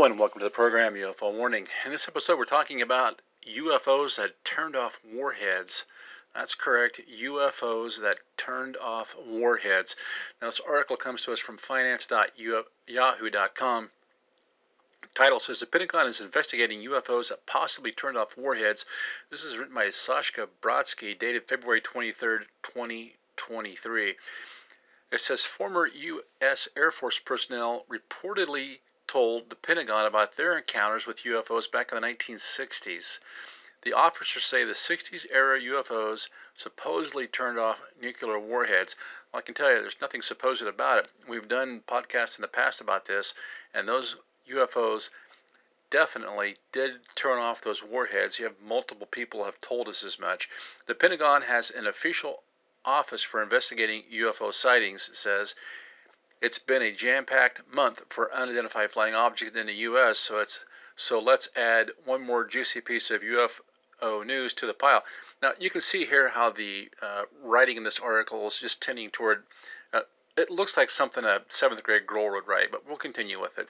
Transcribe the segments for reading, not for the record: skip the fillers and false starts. Hello and welcome to the program UFO Warning. In this episode we're talking about UFOs that turned off warheads. That's correct, UFOs that turned off warheads. Now this article comes to us from finance.yahoo.com. Title says the Pentagon is investigating UFOs that possibly turned off warheads. This is written by Sashka Brodsky, dated February 23rd, 2023. It says former U.S. Air Force personnel reportedly told the Pentagon about their encounters with UFOs back in the 1960s. The officers say the 60s era UFOs supposedly turned off nuclear warheads. Well, I can tell you there's nothing supposed about it. We've done podcasts in the past about this, and those UFOs definitely did turn off those warheads. You have multiple people have told us as much. The Pentagon has an official office for investigating UFO sightings. It says it's been a jam-packed month for unidentified flying objects in the U.S., so let's add one more juicy piece of UFO news to the pile. Now, you can see here how the writing in this article is just tending toward, it looks like something a 7th grade girl would write, but we'll continue with it.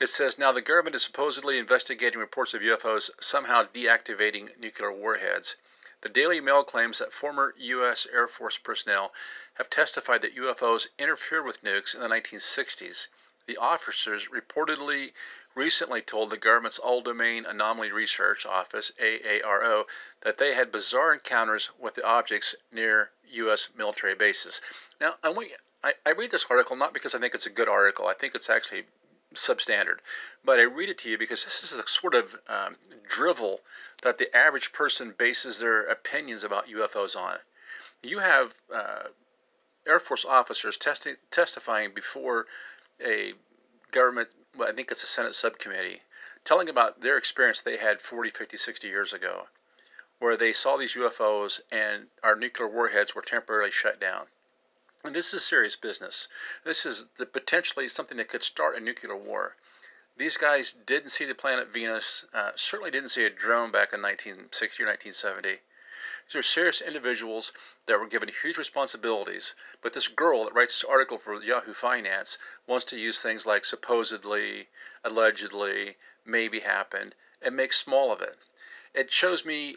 It says, now the government is supposedly investigating reports of UFOs somehow deactivating nuclear warheads. The Daily Mail claims that former U.S. Air Force personnel have testified that UFOs interfered with nukes in the 1960s. The officers reportedly recently told the government's All-Domain Anomaly Research Office, AARO, that they had bizarre encounters with the objects near U.S. military bases. Now, I read this article not because I think it's a good article. I think it's actually substandard, but I read it to you because this is a sort of drivel that the average person bases their opinions about UFOs on. You have Air Force officers testifying before a government, well, I think it's a Senate subcommittee, telling about their experience they had 40, 50, 60 years ago, where they saw these UFOs and our nuclear warheads were temporarily shut down. And this is serious business. This is potentially something that could start a nuclear war. These guys didn't see the planet Venus, certainly didn't see a drone back in 1960 or 1970. These are serious individuals that were given huge responsibilities, but this girl that writes this article for Yahoo Finance wants to use things like supposedly, allegedly, maybe happened, and make small of it. It shows me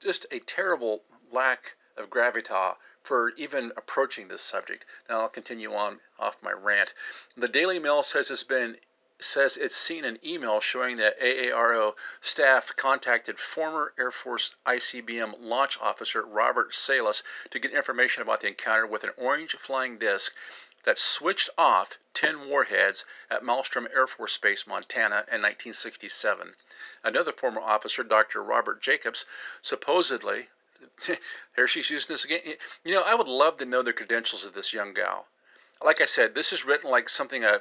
just a terrible lack of gravitas for even approaching this subject. Now I'll continue on off my rant. The Daily Mail says it's seen an email showing that AARO staff contacted former Air Force ICBM launch officer Robert Salas to get information about the encounter with an orange flying disc that switched off 10 warheads at Malmstrom Air Force Base, Montana, in 1967. Another former officer, Dr. Robert Jacobs, supposedly, here she's using this again. You know, I would love to know the credentials of this young gal. Like I said, this is written like something an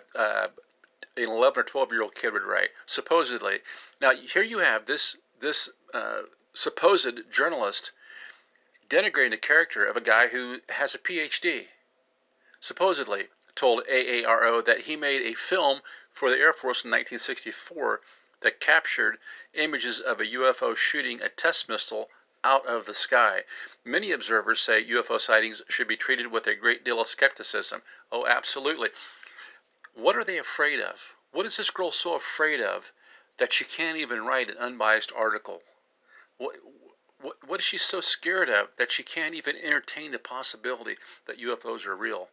11 or 12-year-old kid would write, supposedly. Now, here you have this supposed journalist denigrating the character of a guy who has a PhD, supposedly told AARO that he made a film for the Air Force in 1964 that captured images of a UFO shooting a test missile out of the sky. Many observers say UFO sightings should be treated with a great deal of skepticism. Oh, absolutely. What are they afraid of? What is this girl so afraid of that she can't even write an unbiased article? What is she so scared of that she can't even entertain the possibility that UFOs are real?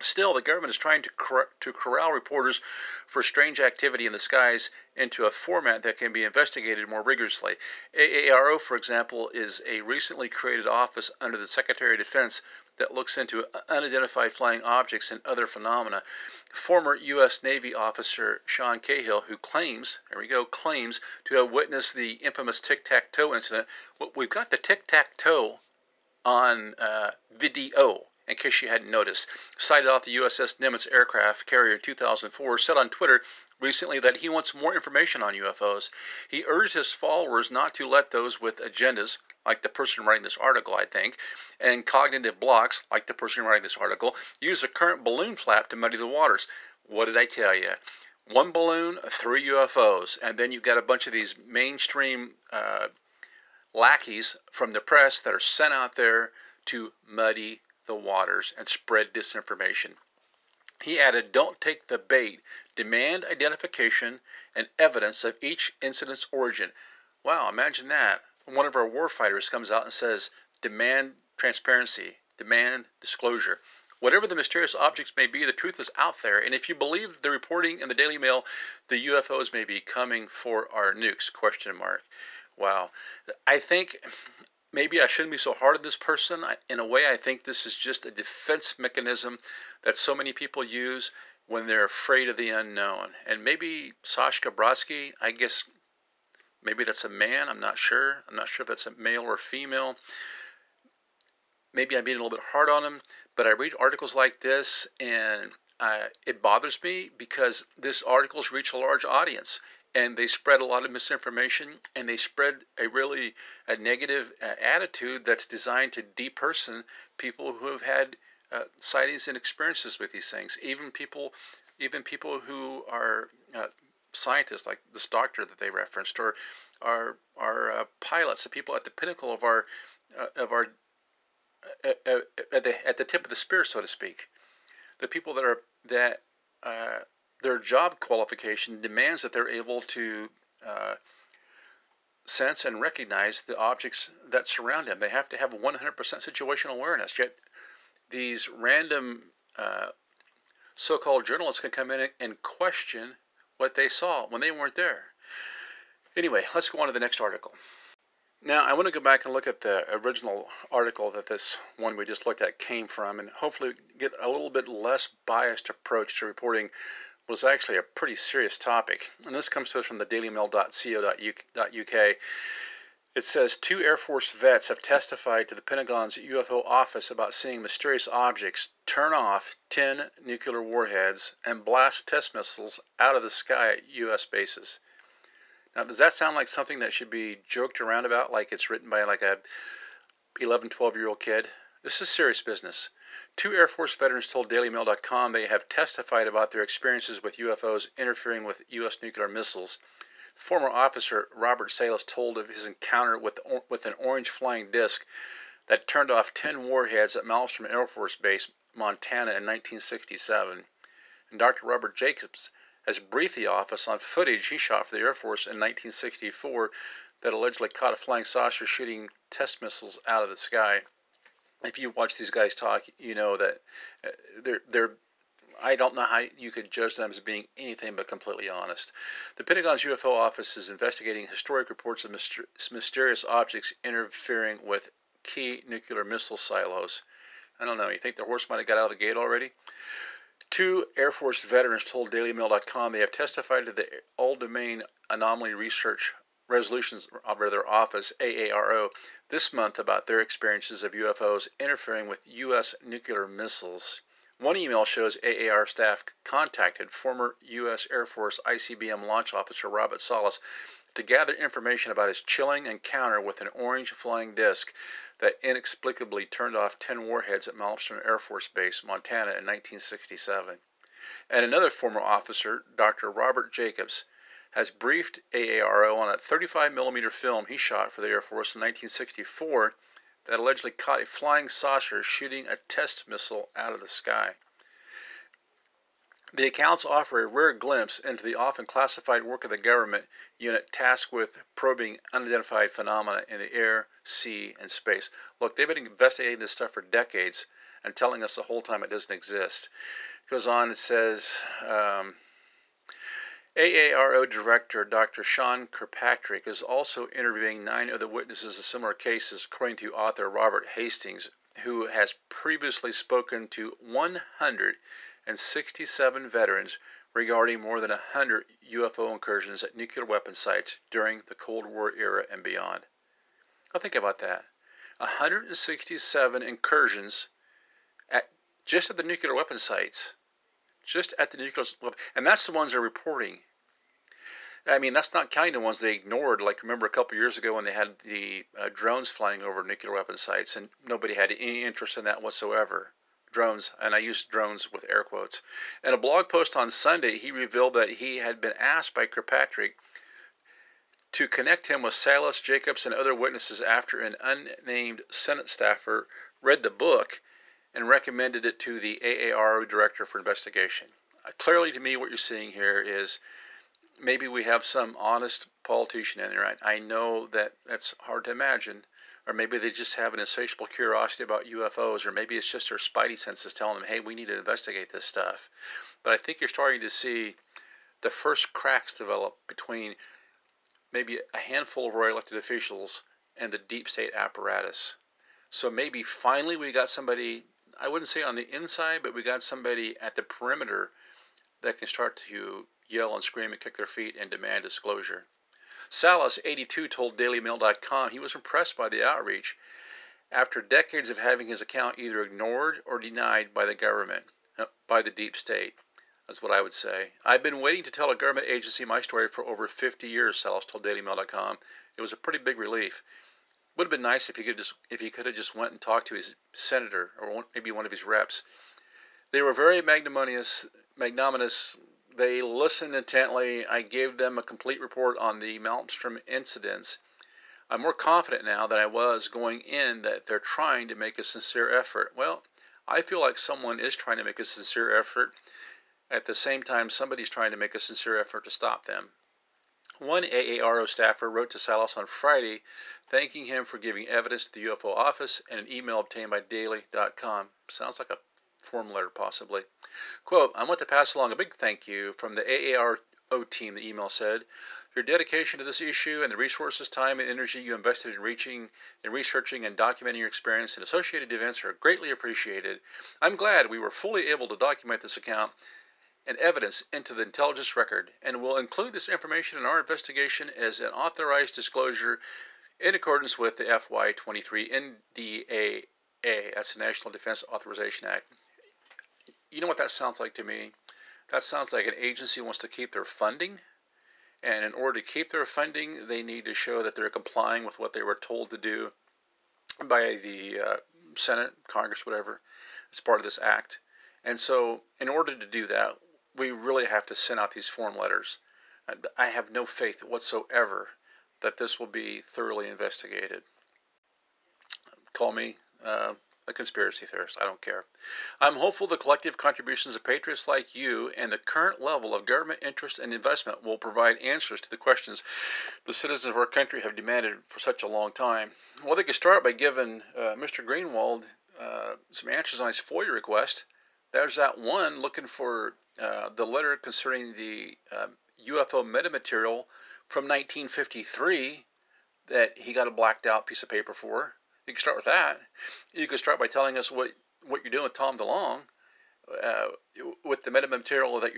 Still, the government is trying to corral reporters for strange activity in the skies into a format that can be investigated more rigorously. AARO, for example, is a recently created office under the Secretary of Defense that looks into unidentified flying objects and other phenomena. Former U.S. Navy officer Sean Cahill, who claims to have witnessed the infamous tic-tac-toe incident. We've got the tic-tac-toe on video. In case you hadn't noticed, sighted off the USS Nimitz aircraft carrier in 2004, said on Twitter recently that he wants more information on UFOs. He urged his followers not to let those with agendas, like the person writing this article, I think, and cognitive blocks, like the person writing this article, use the current balloon flap to muddy the waters. What did I tell you? One balloon, 3 UFOs, and then you've got a bunch of these mainstream lackeys from the press that are sent out there to muddy the waters and spread disinformation. He added, "Don't take the bait. Demand identification and evidence of each incident's origin." Wow, imagine that. One of our warfighters comes out and says, "Demand transparency. Demand disclosure." Whatever the mysterious objects may be, the truth is out there. And if you believe the reporting in the Daily Mail, the UFOs may be coming for our nukes, ? Wow. I think maybe I shouldn't be so hard on this person. In a way, I think this is just a defense mechanism that so many people use when they're afraid of the unknown. And maybe Sashka Brodsky, I guess maybe that's a man. I'm not sure. I'm not sure if that's a male or female. Maybe I'm being a little bit hard on him, but I read articles like this, and it bothers me because these articles reach a large audience, and they spread a lot of misinformation, and they spread a negative attitude that's designed to deperson people who have had sightings and experiences with these things. Even people who are scientists, like this doctor that they referenced, or are pilots, the people at the pinnacle of our at the tip of the spear, so to speak. The people that their job qualification demands that they're able to sense and recognize the objects that surround them. They have to have 100% situational awareness. Yet these random so-called journalists can come in and question what they saw when they weren't there. Anyway, let's go on to the next article. Now, I want to go back and look at the original article that this one we just looked at came from, and hopefully get a little bit less biased approach to reporting what was actually a pretty serious topic. And this comes to us from the dailymail.co.uk. It says, 2 Air Force vets have testified to the Pentagon's UFO office about seeing mysterious objects turn off 10 nuclear warheads and blast test missiles out of the sky at U.S. bases. Now, does that sound like something that should be joked around about, like it's written by like a 11, 12-year-old kid? This is serious business. 2 Air Force veterans told DailyMail.com they have testified about their experiences with UFOs interfering with U.S. nuclear missiles. Former officer Robert Salas told of his encounter with an orange flying disc that turned off 10 warheads at Malmstrom Air Force Base, Montana, in 1967. And Dr. Robert Jacobs has briefed the office on footage he shot for the Air Force in 1964 that allegedly caught a flying saucer shooting test missiles out of the sky. If you watch these guys talk, you know that they're I don't know how you could judge them as being anything but completely honest. The Pentagon's UFO office is investigating historic reports of mysterious objects interfering with key nuclear missile silos. I don't know, you think the horse might have got out of the gate already? 2 Air Force veterans told DailyMail.com they have testified to the All-Domain Anomaly Research Office, AARO, this month about their experiences of UFOs interfering with U.S. nuclear missiles. One email shows AAR staff contacted former U.S. Air Force ICBM launch officer Robert Salas to gather information about his chilling encounter with an orange flying disc that inexplicably turned off 10 warheads at Malmstrom Air Force Base, Montana, in 1967. And another former officer, Dr. Robert Jacobs, has briefed AARO on a 35mm film he shot for the Air Force in 1964 that allegedly caught a flying saucer shooting a test missile out of the sky. The accounts offer a rare glimpse into the often classified work of the government unit tasked with probing unidentified phenomena in the air, sea, and space. Look, they've been investigating this stuff for decades and telling us the whole time it doesn't exist. It goes on and says, AARO Director Dr. Sean Kirkpatrick is also interviewing 9 other witnesses in similar cases, according to author Robert Hastings, who has previously spoken to 167 veterans regarding more than 100 UFO incursions at nuclear weapon sites during the Cold War era and beyond. Now think about that. 167 incursions at the nuclear weapon sites. Just at the nuclear weapon. And that's the ones they're reporting. I mean, that's not counting the ones they ignored. Like, remember a couple years ago when they had the drones flying over nuclear weapon sites and nobody had any interest in that whatsoever. Drones, and I use drones with air quotes. In a blog post on Sunday, he revealed that he had been asked by Kirkpatrick to connect him with Salas, Jacobs, and other witnesses after an unnamed Senate staffer read the book and recommended it to the AARO director for investigation. Clearly to me what you're seeing here is maybe we have some honest politician in there. I know that that's hard to imagine. Or maybe they just have an insatiable curiosity about UFOs, or maybe it's just their spidey senses telling them, hey, we need to investigate this stuff. But I think you're starting to see the first cracks develop between maybe a handful of royal elected officials and the deep state apparatus. So maybe finally we got somebody, I wouldn't say on the inside, but we got somebody at the perimeter that can start to yell and scream and kick their feet and demand disclosure. Salas, 82, told DailyMail.com he was impressed by the outreach after decades of having his account either ignored or denied by the government, by the deep state. That's what I would say. I've been waiting to tell a government agency my story for over 50 years, Salas told DailyMail.com. It was a pretty big relief. Would have been nice if he could have just went and talked to his senator or maybe one of his reps. They were very magnanimous. They listened intently. I gave them a complete report on the Malmstrom incidents. I'm more confident now than I was going in that they're trying to make a sincere effort. Well, I feel like someone is trying to make a sincere effort. At the same time, somebody's trying to make a sincere effort to stop them. One AARO staffer wrote to Salas on Friday, thanking him for giving evidence to the UFO office and an email obtained by Daily.com. Sounds like a form letter, possibly. Quote, I want to pass along a big thank you from the AARO team, the email said. Your dedication to this issue and the resources, time, and energy you invested in researching and documenting your experience and associated events are greatly appreciated. I'm glad we were fully able to document this account and evidence into the intelligence record, and will include this information in our investigation as an authorized disclosure in accordance with the FY23 NDAA, that's the National Defense Authorization Act. You know what that sounds like to me? That sounds like an agency wants to keep their funding, and in order to keep their funding, they need to show that they're complying with what they were told to do by the Senate, Congress, whatever, as part of this act. And so, in order to do that, we really have to send out these form letters. I have no faith whatsoever that this will be thoroughly investigated. Call me a conspiracy theorist. I don't care. I'm hopeful the collective contributions of patriots like you and the current level of government interest and investment will provide answers to the questions the citizens of our country have demanded for such a long time. Well, they could start by giving Mr. Greenwald some answers on his FOIA request. There's that one looking for the letter concerning the UFO metamaterial from 1953 that he got a blacked out piece of paper for. You can start with that. You can start by telling us what you're doing with Tom DeLonge with the metamaterial that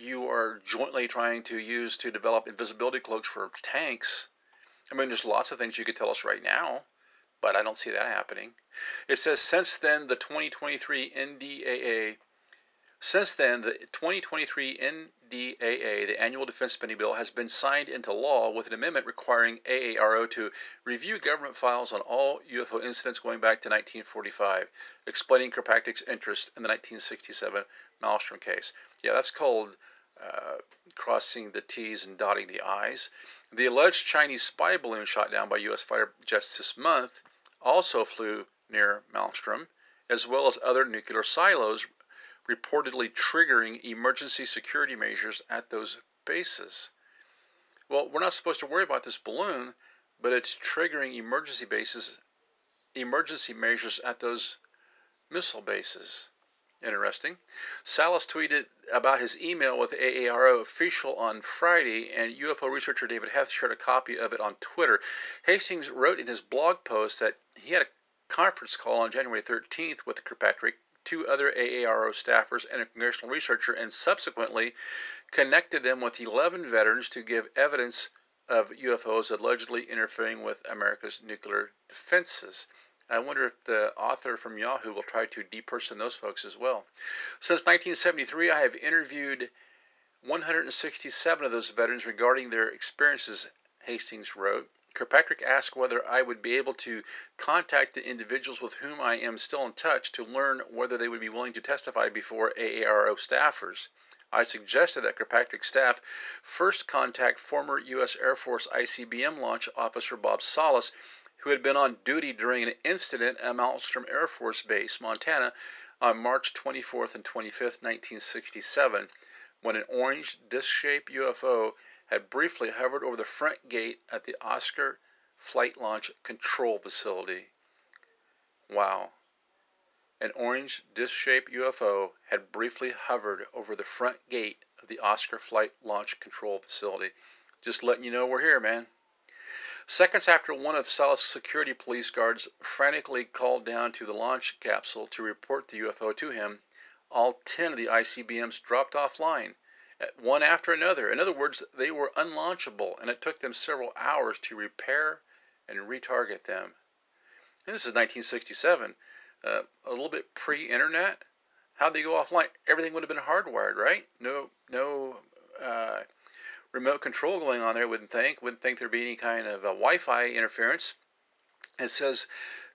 you are jointly trying to use to develop invisibility cloaks for tanks. I mean, there's lots of things you could tell us right now, but I don't see that happening. It says, since then, the 2023 NDAA, the Annual Defense Spending Bill, has been signed into law with an amendment requiring AARO to review government files on all UFO incidents going back to 1945, explaining Kirkpatrick's interest in the 1967 Malmstrom case. Yeah, that's called crossing the T's and dotting the I's. The alleged Chinese spy balloon shot down by U.S. fighter jets this month also flew near Malmstrom, as well as other nuclear silos reportedly triggering emergency security measures at those bases. Well, we're not supposed to worry about this balloon, but it's triggering emergency measures at those missile bases. Interesting. Salas tweeted about his email with the AARO official on Friday, and UFO researcher David Heth shared a copy of it on Twitter. Hastings wrote in his blog post that he had a conference call on January 13th with Kirkpatrick, two other AARO staffers, and a congressional researcher, and subsequently connected them with 11 veterans to give evidence of UFOs allegedly interfering with America's nuclear defenses. I wonder if the author from Yahoo will try to deperson those folks as well. Since 1973, I have interviewed 167 of those veterans regarding their experiences, Hastings wrote. Kirkpatrick asked whether I would be able to contact the individuals with whom I am still in touch to learn whether they would be willing to testify before AARO staffers. I suggested that Kirkpatrick's staff first contact former U.S. Air Force ICBM launch officer Bob Salas, who had been on duty during an incident at Malmstrom Air Force Base, Montana, on March 24th and 25th, 1967, when an orange disc-shaped UFO had briefly hovered over the front gate at the Oscar Flight Launch Control Facility. Wow. An orange disc-shaped UFO had briefly hovered over the front gate of the Oscar Flight Launch Control Facility. Just letting you know we're here, man. Seconds after one of Salas' security police guards frantically called down to the launch capsule to report the UFO to him, all 10 of the ICBMs dropped offline, one after another. In other words, they were unlaunchable, and it took them several hours to repair and retarget them. And this is 1967. A little bit pre-internet. How'd they go offline? Everything would have been hardwired, right? No remote control going on there, wouldn't think there'd be any kind of Wi-Fi interference. It says,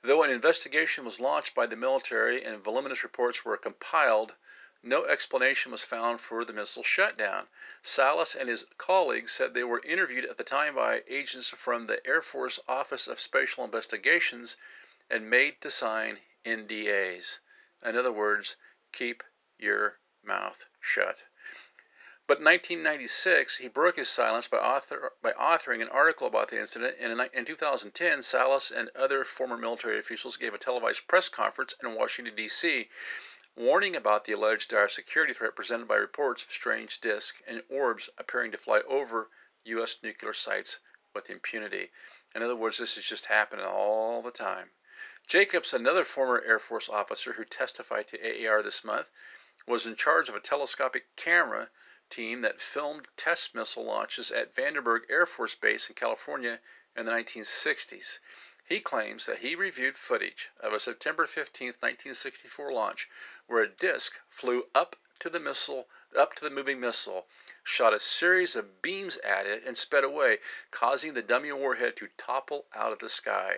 though an investigation was launched by the military and voluminous reports were compiled, no explanation was found for the missile shutdown. Salas and his colleagues said they were interviewed at the time by agents from the Air Force Office of Special Investigations and made to sign NDAs. In other words, keep your mouth shut. But in 1996, he broke his silence by authoring an article about the incident, and in 2010, Salas and other former military officials gave a televised press conference in Washington, D.C., warning about the alleged dire security threat presented by reports of strange discs and orbs appearing to fly over U.S. nuclear sites with impunity. In other words, this is just happening all the time. Jacobs, another former Air Force officer who testified to AAR this month, was in charge of a telescopic camera team that filmed test missile launches at Vandenberg Air Force Base in California in the 1960s. He claims that he reviewed footage of a September 15, 1964 launch where a disc flew up to the moving missile, shot a series of beams at it, and sped away, causing the dummy warhead to topple out of the sky.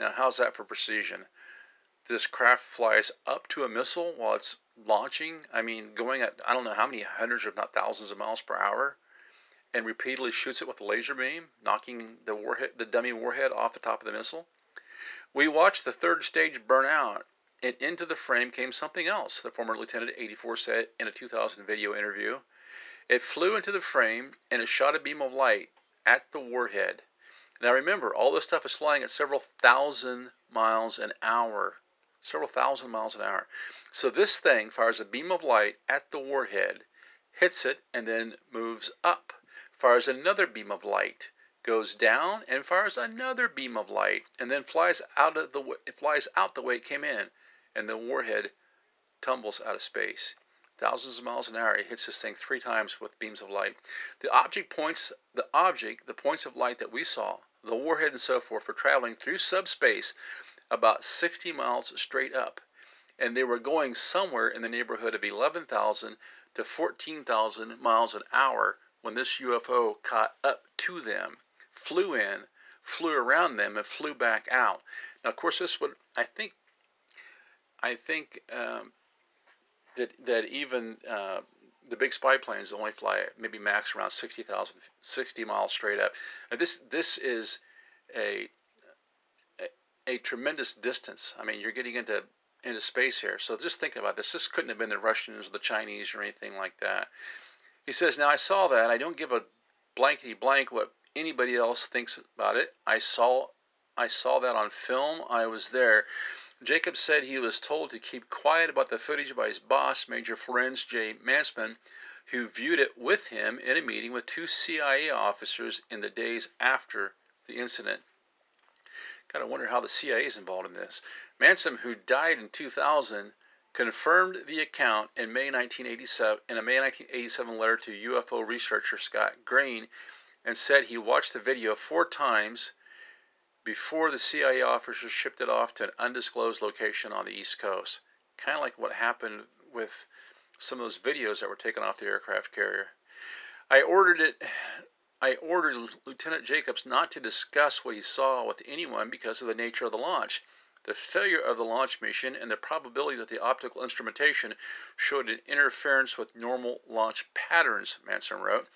Now, how's that for precision? This craft flies up to a missile while it's launching. I mean, going at I don't know how many hundreds, if not thousands of miles per hour, and repeatedly shoots it with a laser beam, knocking the dummy warhead off the top of the missile. We watched the third stage burn out, and into the frame came something else, the former lieutenant at 84 said in a 2000 video interview. It flew into the frame, and it shot a beam of light at the warhead. Now remember, all this stuff is flying at several thousand miles an hour. So this thing fires a beam of light at the warhead, hits it, and then moves up, fires another beam of light, goes down and fires another beam of light, and then flies out the way it came in, and the warhead tumbles out of space. Thousands of miles an hour, it hits this thing three times with beams of light. The points of light that we saw, the warhead and so forth, were traveling through subspace about 60 miles straight up, and they were going somewhere in the neighborhood of 11,000 to 14,000 miles an hour when this UFO caught up to them, flew in, flew around them, and flew back out. Now, of course, this would, I think that even the big spy planes only fly maybe max around 60 miles straight up. Now this is a tremendous distance. I mean, you're getting into space here. So just think about this. This couldn't have been the Russians or the Chinese or anything like that. He says, now I saw that. I don't give a blankety blank what anybody else thinks about it. I saw that on film. I was there. Jacobs said he was told to keep quiet about the footage by his boss, Major Florence J. Mansman, who viewed it with him in a meeting with two CIA officers in the days after the incident. Kind of wonder how the CIA is involved in this. Mansman, who died in 2000, confirmed the account in a May 1987 letter to UFO researcher Scott Green, and said he watched the video 4 times before the CIA officers shipped it off to an undisclosed location on the East Coast. Kind of like what happened with some of those videos that were taken off the aircraft carrier. I ordered Lieutenant Jacobs not to discuss what he saw with anyone because of the nature of the launch, the failure of the launch mission, and the probability that the optical instrumentation showed an interference with normal launch patterns, Mansman wrote.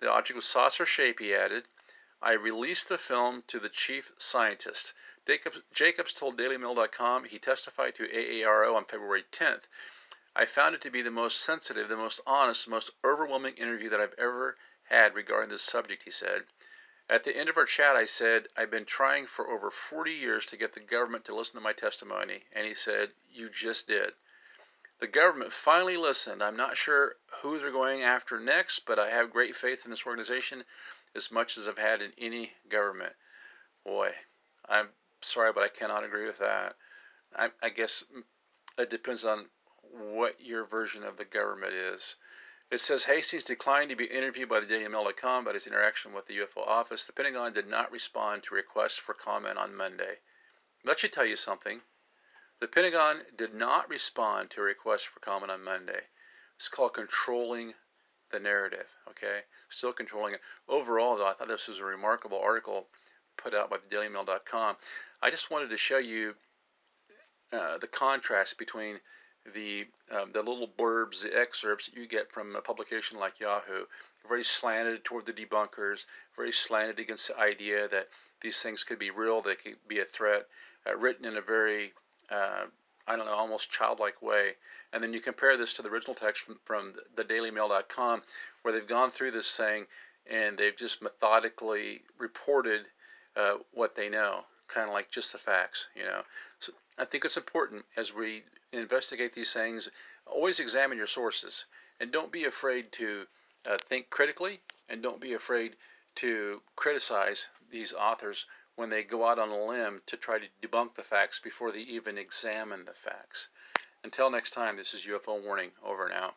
The object was saucer-shaped, he added. I released the film to the chief scientist. Jacobs told DailyMail.com he testified to AARO on February 10th. I found it to be the most sensitive, the most honest, the most overwhelming interview that I've ever had regarding this subject, he said. At the end of our chat, I said, I've been trying for over 40 years to get the government to listen to my testimony. And he said, you just did. The government finally listened. I'm not sure who they're going after next, but I have great faith in this organization as much as I've had in any government. Boy, I'm sorry, but I cannot agree with that. I guess it depends on what your version of the government is. It says Hastings declined to be interviewed by the DailyMail.com about his interaction with the UFO office. The Pentagon did not respond to requests for comment on Monday. That should tell you something. The Pentagon did not respond to requests for comment on Monday. It's called controlling the narrative, okay? Still controlling it. Overall, though, I thought this was a remarkable article put out by the DailyMail.com. I just wanted to show you the contrast between the little blurbs, the excerpts that you get from a publication like Yahoo, very slanted toward the debunkers, very slanted against the idea that these things could be real, they could be a threat, written in a very, I don't know, almost childlike way. And then you compare this to the original text from the DailyMail.com, where they've gone through this thing and they've just methodically reported what they know, kind of like just the facts, you know. So I think it's important as we investigate these things, always examine your sources and don't be afraid to think critically, and don't be afraid to criticize these authors when they go out on a limb to try to debunk the facts before they even examine the facts. Until next time, this is UFO Warning, over and out.